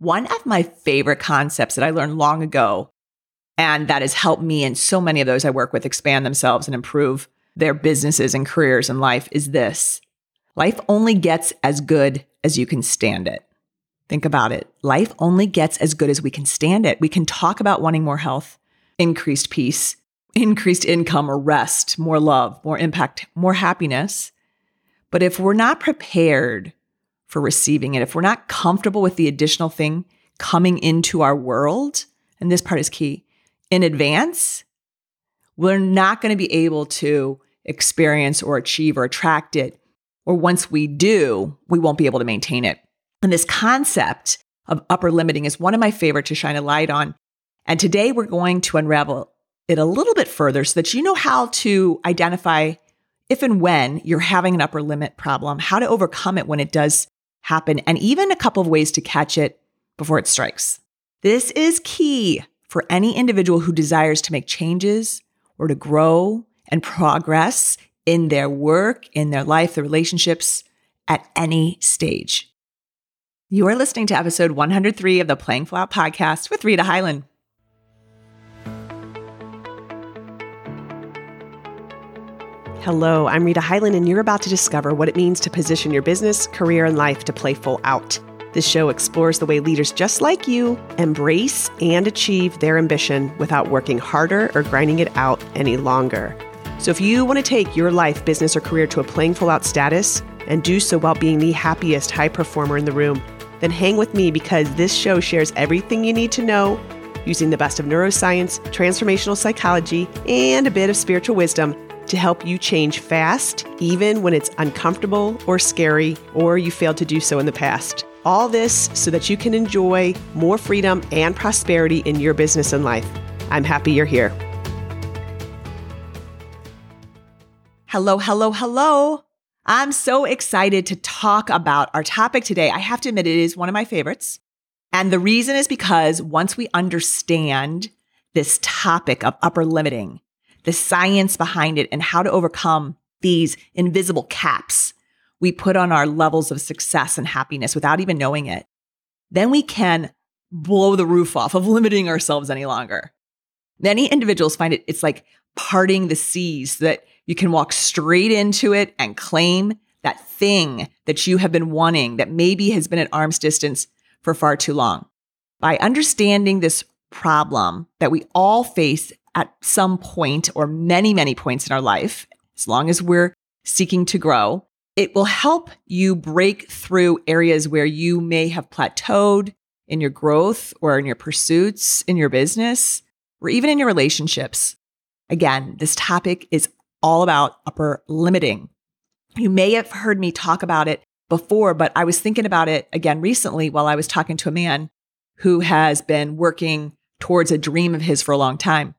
One of my favorite concepts that I learned long ago, and that has helped me and so many of those I work with expand themselves and improve their businesses and careers and life, is this: life only gets as good as you can stand it. Think about it. Life only gets as good as we can stand it. We can talk about wanting more health, increased peace, increased income or rest, more love, more impact, more happiness. But if we're not prepared for receiving it, if we're not comfortable with the additional thing coming into our world, and this part is key, in advance, we're not going to be able to experience or achieve or attract it. Or once we do, we won't be able to maintain it. And this concept of upper limiting is one of my favorite to shine a light on. And today we're going to unravel it a little bit further so that you know how to identify if and when you're having an upper limit problem, how to overcome it when it does happen, and even a couple of ways to catch it before it strikes. This is key for any individual who desires to make changes or to grow and progress in their work, in their life, their relationships, at any stage. You are listening to episode 103 of the Playing Full Out podcast with Rita Hyland. Hello, I'm Rita Hyland, and you're about to discover what it means to position your business, career, and life to play full out. This show explores the way leaders just like you embrace and achieve their ambition without working harder or grinding it out any longer. So if you want to take your life, business, or career to a playing full out status and do so while being the happiest high performer in the room, then hang with me, because this show shares everything you need to know using the best of neuroscience, transformational psychology, and a bit of spiritual wisdom to help you change fast, even when it's uncomfortable or scary, or you failed to do so in the past. All this so that you can enjoy more freedom and prosperity in your business and life. I'm happy you're here. Hello, hello, hello. I'm so excited to talk about our topic today. I have to admit, it is one of my favorites. And the reason is because once we understand this topic of upper limiting, the science behind it, and how to overcome these invisible caps we put on our levels of success and happiness without even knowing it, then we can blow the roof off of limiting ourselves any longer. Many individuals find it's like parting the seas, that you can walk straight into it and claim that thing that you have been wanting that maybe has been at arm's distance for far too long. By understanding this problem that we all face at some point, or many, many points in our life, as long as we're seeking to grow, it will help you break through areas where you may have plateaued in your growth or in your pursuits, in your business, or even in your relationships. Again, this topic is all about upper limiting. You may have heard me talk about it before, but I was thinking about it again recently while I was talking to a man who has been working towards a dream of his for a long time.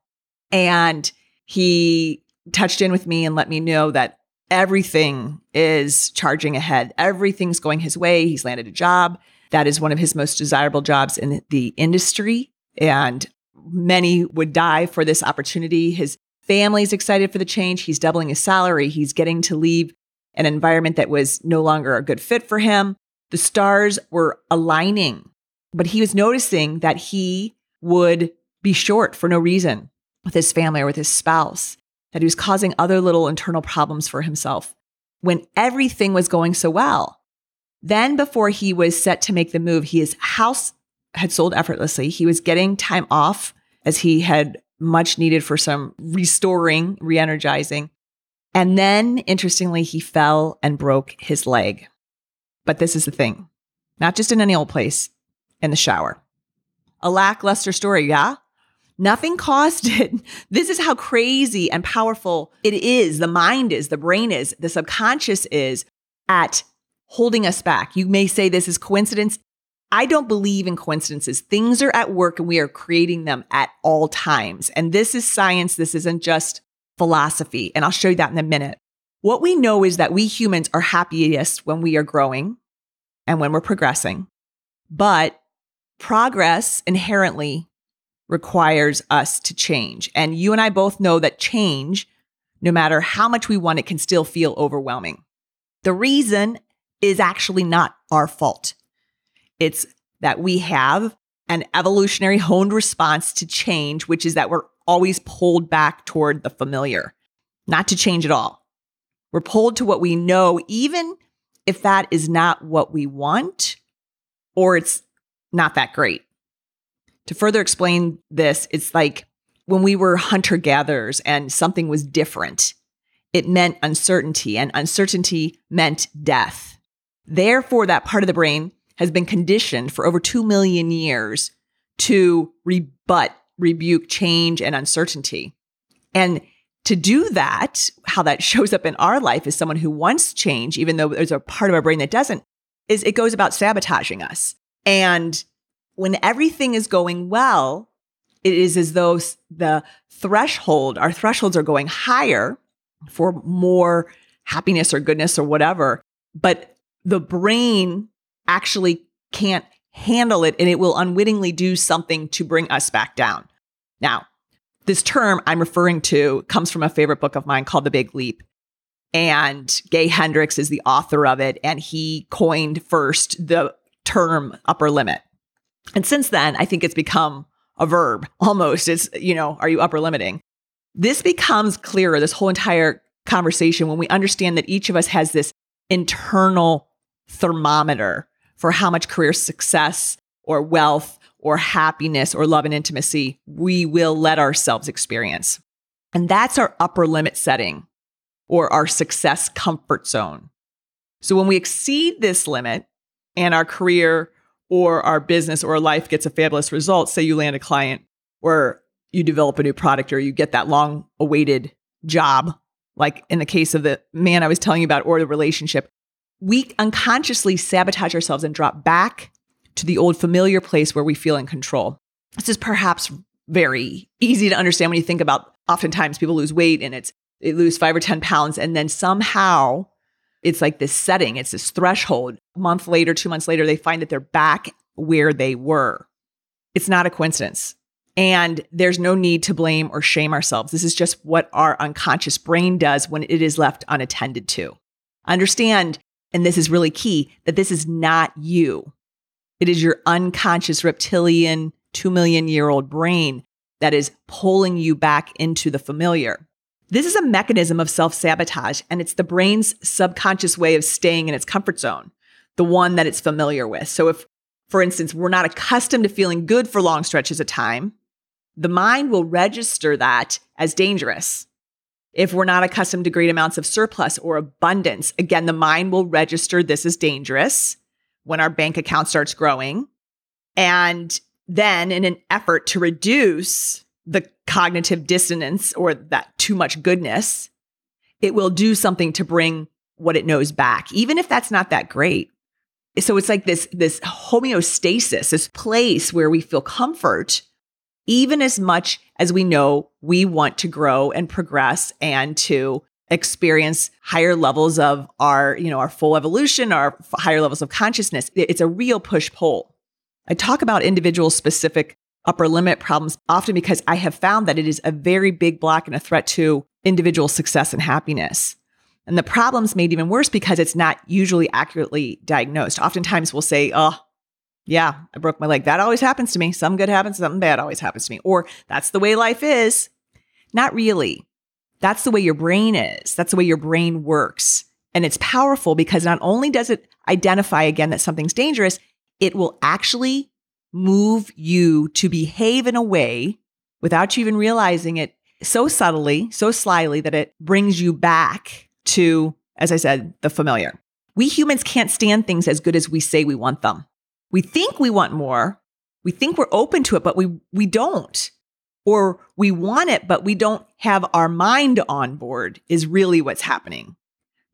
And he touched in with me and let me know that everything is charging ahead. Everything's going his way. He's landed a job that is one of his most desirable jobs in the industry. And many would die for this opportunity. His family's excited for the change. He's doubling his salary. He's getting to leave an environment that was no longer a good fit for him. The stars were aligning, but he was noticing that he would be short for no reason with his family or with his spouse, that he was causing other little internal problems for himself when everything was going so well. Then before he was set to make the move, his house had sold effortlessly. He was getting time off as he had much needed for some restoring, re-energizing. And then interestingly, he fell and broke his leg. But this is the thing, not just in any old place, in the shower. A lackluster story, yeah? Nothing caused it. This is how crazy and powerful it is. The mind is, the brain is, the subconscious is at holding us back. You may say this is coincidence. I don't believe in coincidences. Things are at work and we are creating them at all times. And this is science. This isn't just philosophy. And I'll show you that in a minute. What we know is that we humans are happiest when we are growing and when we're progressing. But progress inherently requires us to change. And you and I both know that change, no matter how much we want it, can still feel overwhelming. The reason is actually not our fault. It's that we have an evolutionary honed response to change, which is that we're always pulled back toward the familiar, not to change at all. We're pulled to what we know, even if that is not what we want or it's not that great. To further explain this, it's like when we were hunter-gatherers and something was different, it meant uncertainty, and uncertainty meant death. Therefore, that part of the brain has been conditioned for over 2 million years to rebuke change and uncertainty. And to do that, how that shows up in our life as someone who wants change, even though there's a part of our brain that doesn't, is it goes about sabotaging us. And when everything is going well, it is as though our thresholds are going higher for more happiness or goodness or whatever, but the brain actually can't handle it, and it will unwittingly do something to bring us back down. Now, this term I'm referring to comes from a favorite book of mine called The Big Leap, and Gay Hendricks is the author of it, and he coined first the term upper limit. And since then, I think it's become a verb almost. It's, are you upper limiting? This becomes clearer, this whole entire conversation, when we understand that each of us has this internal thermometer for how much career success or wealth or happiness or love and intimacy we will let ourselves experience. And that's our upper limit setting, or our success comfort zone. So when we exceed this limit and our career or our business or life gets a fabulous result, say you land a client or you develop a new product or you get that long-awaited job, like in the case of the man I was telling you about or the relationship, we unconsciously sabotage ourselves and drop back to the old familiar place where we feel in control. This is perhaps very easy to understand when you think about oftentimes people lose weight and they lose 5 or 10 pounds, and then somehow it's like this setting, it's this threshold. A month later, 2 months later, they find that they're back where they were. It's not a coincidence. And there's no need to blame or shame ourselves. This is just what our unconscious brain does when it is left unattended to. Understand, and this is really key, that this is not you. It is your unconscious reptilian 2 million-year-old brain that is pulling you back into the familiar. This is a mechanism of self-sabotage, and it's the brain's subconscious way of staying in its comfort zone, the one that it's familiar with. So if, for instance, we're not accustomed to feeling good for long stretches of time, the mind will register that as dangerous. If we're not accustomed to great amounts of surplus or abundance, again, the mind will register this as dangerous when our bank account starts growing. And then in an effort to reduce the cognitive dissonance or that too much goodness, it will do something to bring what it knows back, even if that's not that great. So it's like this homeostasis, this place where we feel comfort, even as much as we know we want to grow and progress and to experience higher levels of our full evolution, our higher levels of consciousness. It's a real push-pull. I talk about individual specific upper limit problems often because I have found that it is a very big block and a threat to individual success and happiness. And the problem's made even worse because it's not usually accurately diagnosed. Oftentimes we'll say, oh, yeah, I broke my leg. That always happens to me. Something good happens, something bad always happens to me. Or that's the way life is. Not really. That's the way your brain is. That's the way your brain works. And it's powerful because not only does it identify again that something's dangerous, it will actually move you to behave in a way without you even realizing it, so subtly, so slyly, that it brings you back to, as I said, the familiar. We humans can't stand things as good as we say we want them. We think we want more. We think we're open to it, but we don't. Or we want it, but we don't have our mind on board is really what's happening.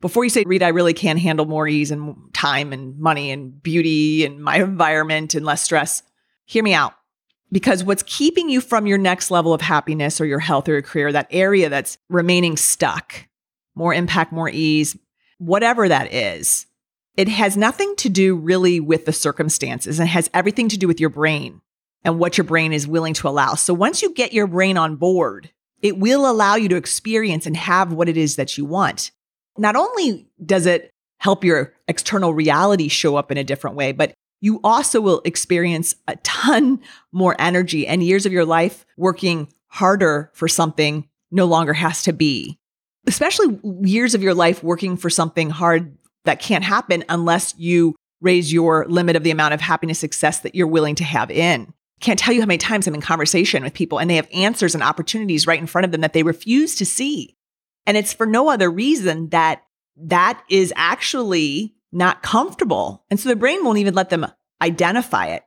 Before you say, Rita, I really can't handle more ease and time and money and beauty and my environment and less stress, hear me out. Because what's keeping you from your next level of happiness or your health or your career, that area that's remaining stuck, more impact, more ease, whatever that is, it has nothing to do really with the circumstances. It has everything to do with your brain and what your brain is willing to allow. So once you get your brain on board, it will allow you to experience and have what it is that you want. Not only does it help your external reality show up in a different way, but you also will experience a ton more energy, and years of your life working harder for something no longer has to be. Especially years of your life working for something hard that can't happen unless you raise your limit of the amount of happiness, success that you're willing to have in. Can't tell you how many times I'm in conversation with people and they have answers and opportunities right in front of them that they refuse to see. And it's for no other reason that is actually not comfortable. And so the brain won't even let them identify it.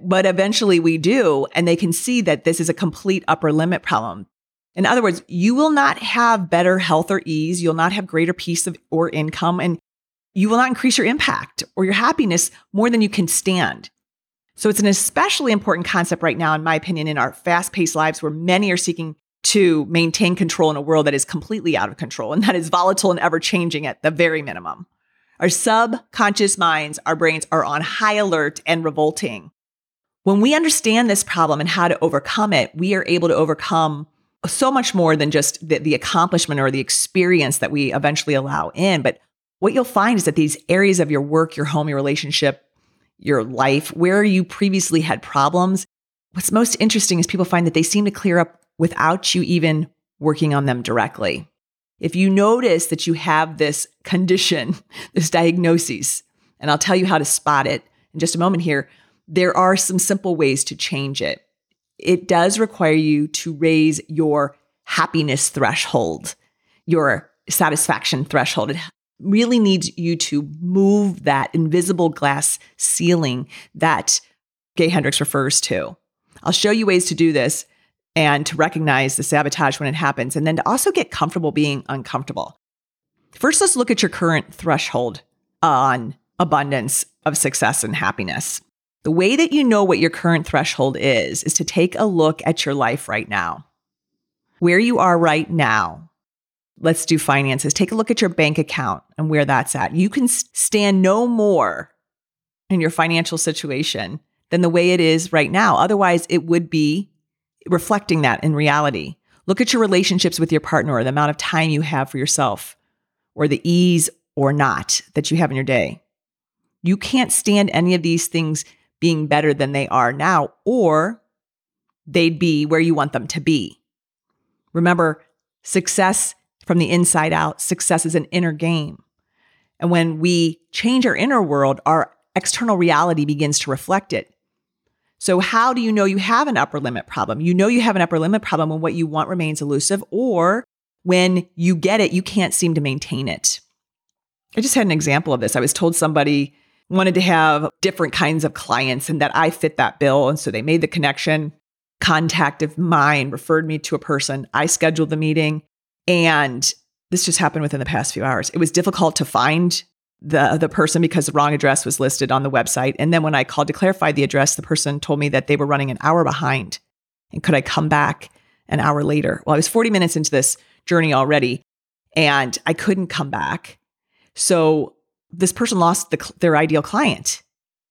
But eventually we do, and they can see that this is a complete upper limit problem. In other words, you will not have better health or ease. You'll not have greater peace or income, and you will not increase your impact or your happiness more than you can stand. So it's an especially important concept right now, in my opinion, in our fast-paced lives where many are seeking to maintain control in a world that is completely out of control and that is volatile and ever-changing at the very minimum. Our subconscious minds, our brains are on high alert and revolting. When we understand this problem and how to overcome it, we are able to overcome so much more than just the accomplishment or the experience that we eventually allow in. But what you'll find is that these areas of your work, your home, your relationship, your life, where you previously had problems, what's most interesting is people find that they seem to clear up without you even working on them directly. If you notice that you have this condition, this diagnosis, and I'll tell you how to spot it in just a moment here, there are some simple ways to change it. It does require you to raise your happiness threshold, your satisfaction threshold. It really needs you to move that invisible glass ceiling that Gay Hendricks refers to. I'll show you ways to do this and to recognize the sabotage when it happens, and then to also get comfortable being uncomfortable. First, let's look at your current threshold on abundance of success and happiness. The way that you know what your current threshold is to take a look at your life right now. Where you are right now. Let's do finances. Take a look at your bank account and where that's at. You can stand no more in your financial situation than the way it is right now. Otherwise, it would be reflecting that in reality. Look at your relationships with your partner, or the amount of time you have for yourself, or the ease or not that you have in your day. You can't stand any of these things being better than they are now, or they'd be where you want them to be. Remember, success from the inside out, success is an inner game. And when we change our inner world, our external reality begins to reflect it. So how do you know you have an upper limit problem? You know you have an upper limit problem when what you want remains elusive, or when you get it, you can't seem to maintain it. I just had an example of this. I was told somebody wanted to have different kinds of clients and that I fit that bill. And so they made the connection, contact of mine referred me to a person. I scheduled the meeting, and this just happened within the past few hours. It was difficult to find the person because the wrong address was listed on the website. And then when I called to clarify the address, the person told me that they were running an hour behind and could I come back an hour later? Well, I was 40 minutes into this journey already and I couldn't come back. So this person lost their ideal client.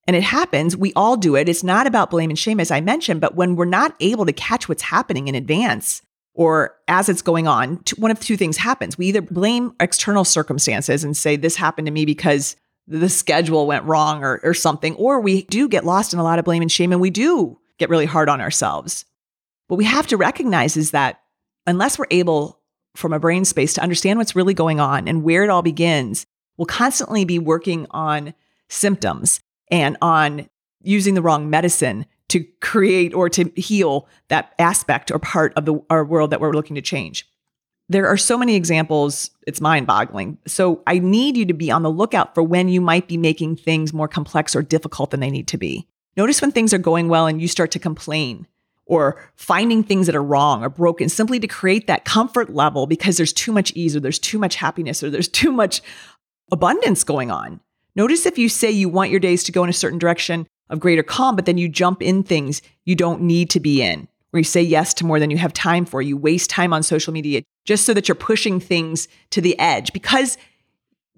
And it happens. We all do it. It's not about blame and shame, as I mentioned, but when we're not able to catch what's happening in advance or as it's going on, one of two things happens. We either blame external circumstances and say, this happened to me because the schedule went wrong or something, or we do get lost in a lot of blame and shame and we do get really hard on ourselves. What we have to recognize is that unless we're able from a brain space to understand what's really going on and where it all begins, we'll constantly be working on symptoms and on using the wrong medicine to create or to heal that aspect or part of our world that we're looking to change. There are so many examples, it's mind-boggling. So I need you to be on the lookout for when you might be making things more complex or difficult than they need to be. Notice when things are going well and you start to complain or finding things that are wrong or broken simply to create that comfort level because there's too much ease or there's too much happiness or there's too much abundance going on. Notice if you say you want your days to go in a certain direction of greater calm, but then you jump in things you don't need to be in, or you say yes to more than you have time for. You waste time on social media just so that you're pushing things to the edge because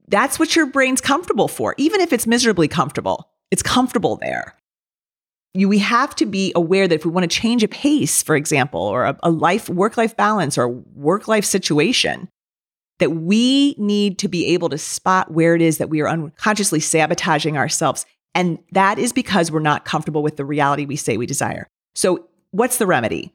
that's what your brain's comfortable for. Even if it's miserably comfortable, it's comfortable there. We have to be aware that if we want to change a pace, for example, or a work-life balance or work-life situation, that we need to be able to spot where it is that we are unconsciously sabotaging ourselves And that is because we're not comfortable with the reality we say we desire. So what's the remedy?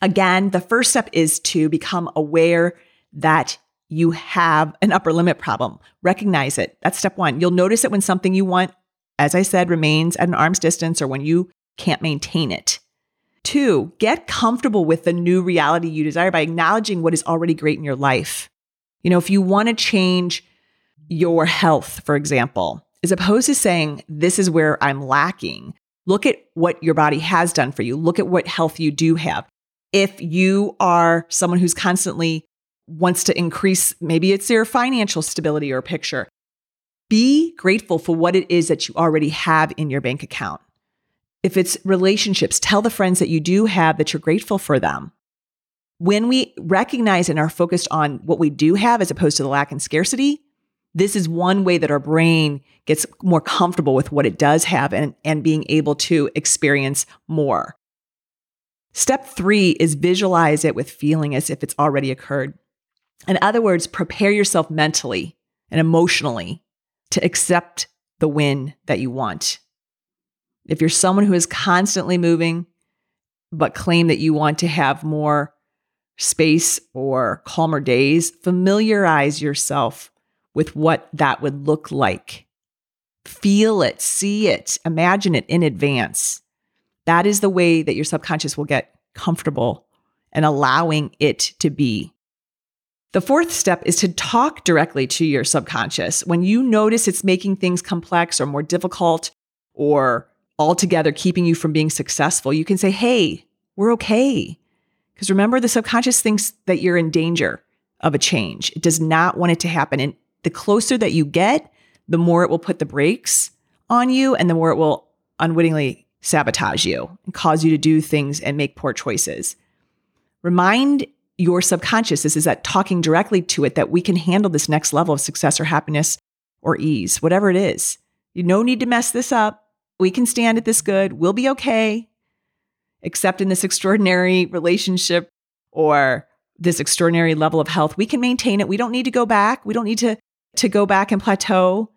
Again, the first step is to become aware that you have an upper limit problem. Recognize it. That's step one. You'll notice it when something you want, as I said, remains at an arm's distance or when you can't maintain it. Two, get comfortable with the new reality you desire by acknowledging what is already great in your life. You know, if you want to change your health, for example, as opposed to saying, this is where I'm lacking, look at what your body has done for you. Look at what health you do have. If you are someone who's constantly wants to increase, maybe it's your financial stability or picture, be grateful for what it is that you already have in your bank account. If it's relationships, tell the friends that you do have that you're grateful for them. When we recognize and are focused on what we do have as opposed to the lack and scarcity, this is one way that our brain gets more comfortable with what it does have and being able to experience more. Step three is visualize it with feeling as if it's already occurred. In other words, prepare yourself mentally and emotionally to accept the win that you want. If you're someone who is constantly moving, but claim that you want to have more space or calmer days, familiarize yourself with what that would look like. Feel it, see it, imagine it in advance. That is the way that your subconscious will get comfortable and allowing it to be. The fourth step is to talk directly to your subconscious. When you notice it's making things complex or more difficult or altogether keeping you from being successful, you can say, hey, we're okay. Because remember, the subconscious thinks that you're in danger of a change. It does not want it to happen. And the closer that you get, the more it will put the brakes on you and the more it will unwittingly sabotage you and cause you to do things and make poor choices. Remind your subconscious, this is that talking directly to it, that we can handle this next level of success or happiness or ease, whatever it is. You no need to mess this up. We can stand it this good. We'll be okay. Except in this extraordinary relationship or this extraordinary level of health, we can maintain it. We don't need to go back. We don't need to go back and plateau.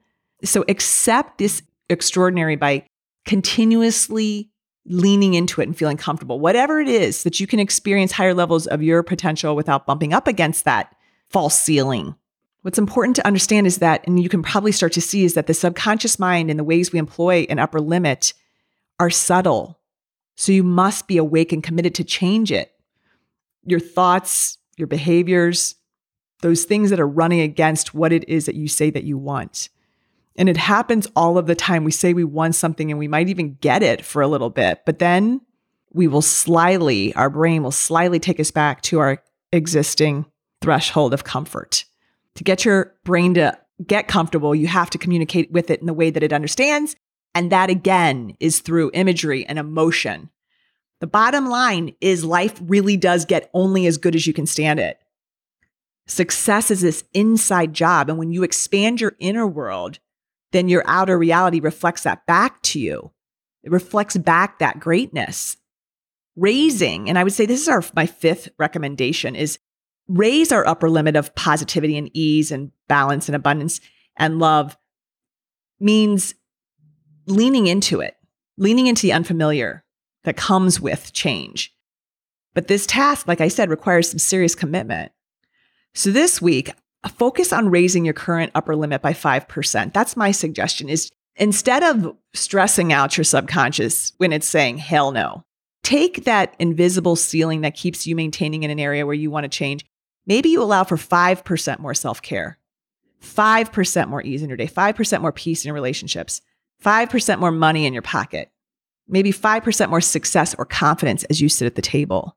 So accept this extraordinary by continuously leaning into it and feeling comfortable. Whatever it is that you can experience higher levels of your potential without bumping up against that false ceiling. What's important to understand is that, and you can probably start to see, is that the subconscious mind and the ways we employ an upper limit are subtle. So you must be awake and committed to change it. Your thoughts, your behaviors, those things that are running against what it is that you say that you want. And it happens all of the time. We say we want something and we might even get it for a little bit, but then we will slyly, our brain will slyly take us back to our existing threshold of comfort. To get your brain to get comfortable, you have to communicate with it in the way that it understands. And that again is through imagery and emotion. The bottom line is life really does get only as good as you can stand it. Success is this inside job. And when you expand your inner world, then your outer reality reflects that back to you. It reflects back that greatness. Raising, and I would say this is my fifth recommendation, is raise our upper limit of positivity and ease and balance and abundance and love means leaning into it, leaning into the unfamiliar that comes with change. But this task, like I said, requires some serious commitment. So this week, focus on raising your current upper limit by 5%. That's my suggestion, is instead of stressing out your subconscious when it's saying, hell no, take that invisible ceiling that keeps you maintaining in an area where you want to change. Maybe you allow for 5% more self-care, 5% more ease in your day, 5% more peace in your relationships, 5% more money in your pocket, maybe 5% more success or confidence as you sit at the table.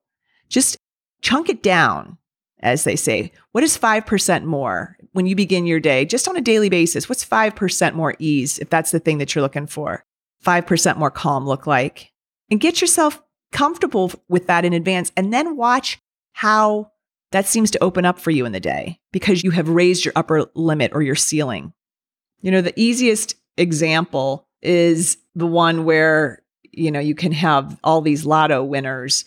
Just chunk it down, as they say. What is 5% more when you begin your day, just on a daily basis? What's 5% more ease, if that's the thing that you're looking for? 5% more calm look like? And get yourself comfortable with that in advance and then watch how that seems to open up for you in the day because you have raised your upper limit or your ceiling. You know, the easiest example is the one where, you know, you can have all these lotto winners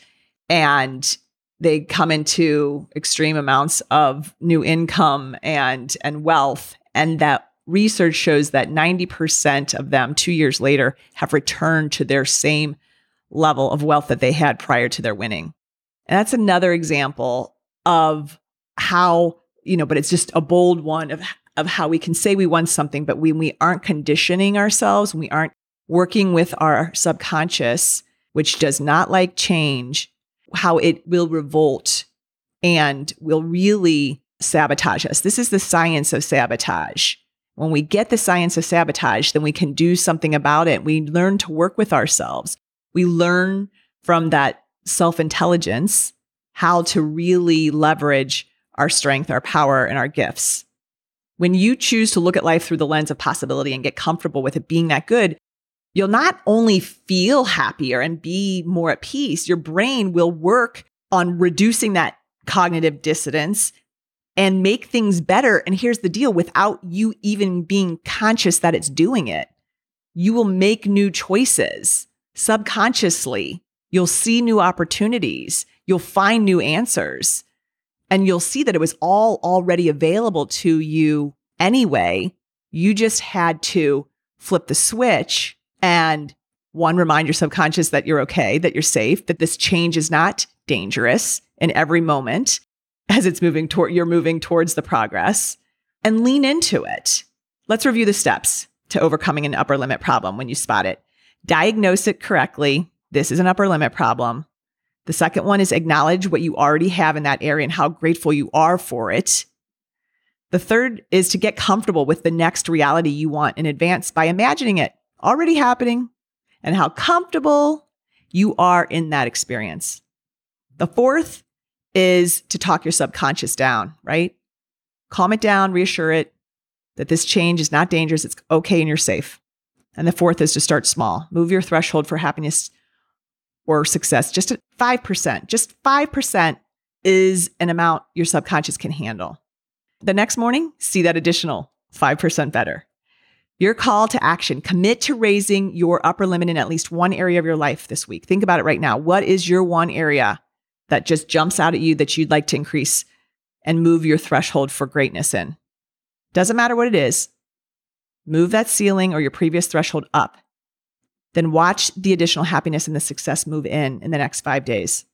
and they come into extreme amounts of new income and wealth, and that research shows that 90% of them 2 years later have returned to their same level of wealth that they had prior to their winning. And that's another example of how, but it's just a bold one of how we can say we want something, but when we aren't conditioning ourselves, when we aren't working with our subconscious, which does not like change, how it will revolt and will really sabotage us. This is the science of sabotage. When we get the science of sabotage, then we can do something about it. We learn to work with ourselves. We learn from that self-intelligence how to really leverage our strength, our power, and our gifts. When you choose to look at life through the lens of possibility and get comfortable with it being that good, you'll not only feel happier and be more at peace, your brain will work on reducing that cognitive dissonance and make things better. And here's the deal, without you even being conscious that it's doing it, you will make new choices subconsciously. You'll see new opportunities. You'll find new answers. And you'll see that it was all already available to you anyway. You just had to flip the switch and, one, remind your subconscious that you're okay, that you're safe, that this change is not dangerous in every moment as it's moving toward, you're moving towards the progress, and lean into it. Let's review the steps to overcoming an upper limit problem when you spot it. Diagnose it correctly. This is an upper limit problem. The second one is acknowledge what you already have in that area and how grateful you are for it. The third is to get comfortable with the next reality you want in advance by imagining it already happening and how comfortable you are in that experience. The fourth is to talk your subconscious down, right? Calm it down, reassure it that this change is not dangerous, it's okay, and you're safe. And the fourth is to start small. Move your threshold for happiness or success just at 5%. Just 5% is an amount your subconscious can handle. The next morning, see that additional 5% better. Your call to action, commit to raising your upper limit in at least one area of your life this week. Think about it right now. What is your one area that just jumps out at you that you'd like to increase and move your threshold for greatness in? Doesn't matter what it is. Move that ceiling or your previous threshold up. Then watch the additional happiness and the success move in the next 5 days.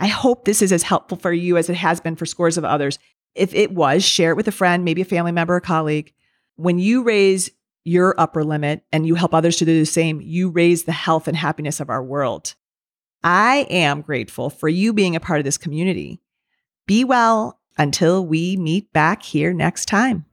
I hope this is as helpful for you as it has been for scores of others. If it was, share it with a friend, maybe a family member, a colleague. When you raise your upper limit and you help others to do the same, you raise the health and happiness of our world. I am grateful for you being a part of this community. Be well until we meet back here next time.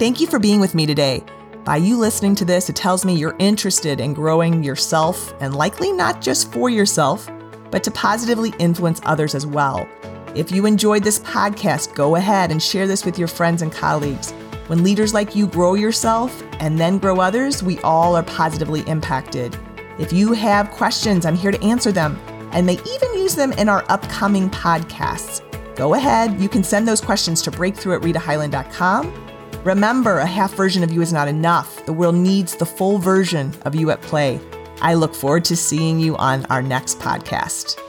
Thank you for being with me today. By you listening to this, it tells me you're interested in growing yourself, and likely not just for yourself, but to positively influence others as well. If you enjoyed this podcast, go ahead and share this with your friends and colleagues. When leaders like you grow yourself and then grow others, we all are positively impacted. If you have questions, I'm here to answer them and may even use them in our upcoming podcasts. Go ahead, you can send those questions to breakthrough@ritahyland.com. Remember, a half version of you is not enough. The world needs the full version of you at play. I look forward to seeing you on our next podcast.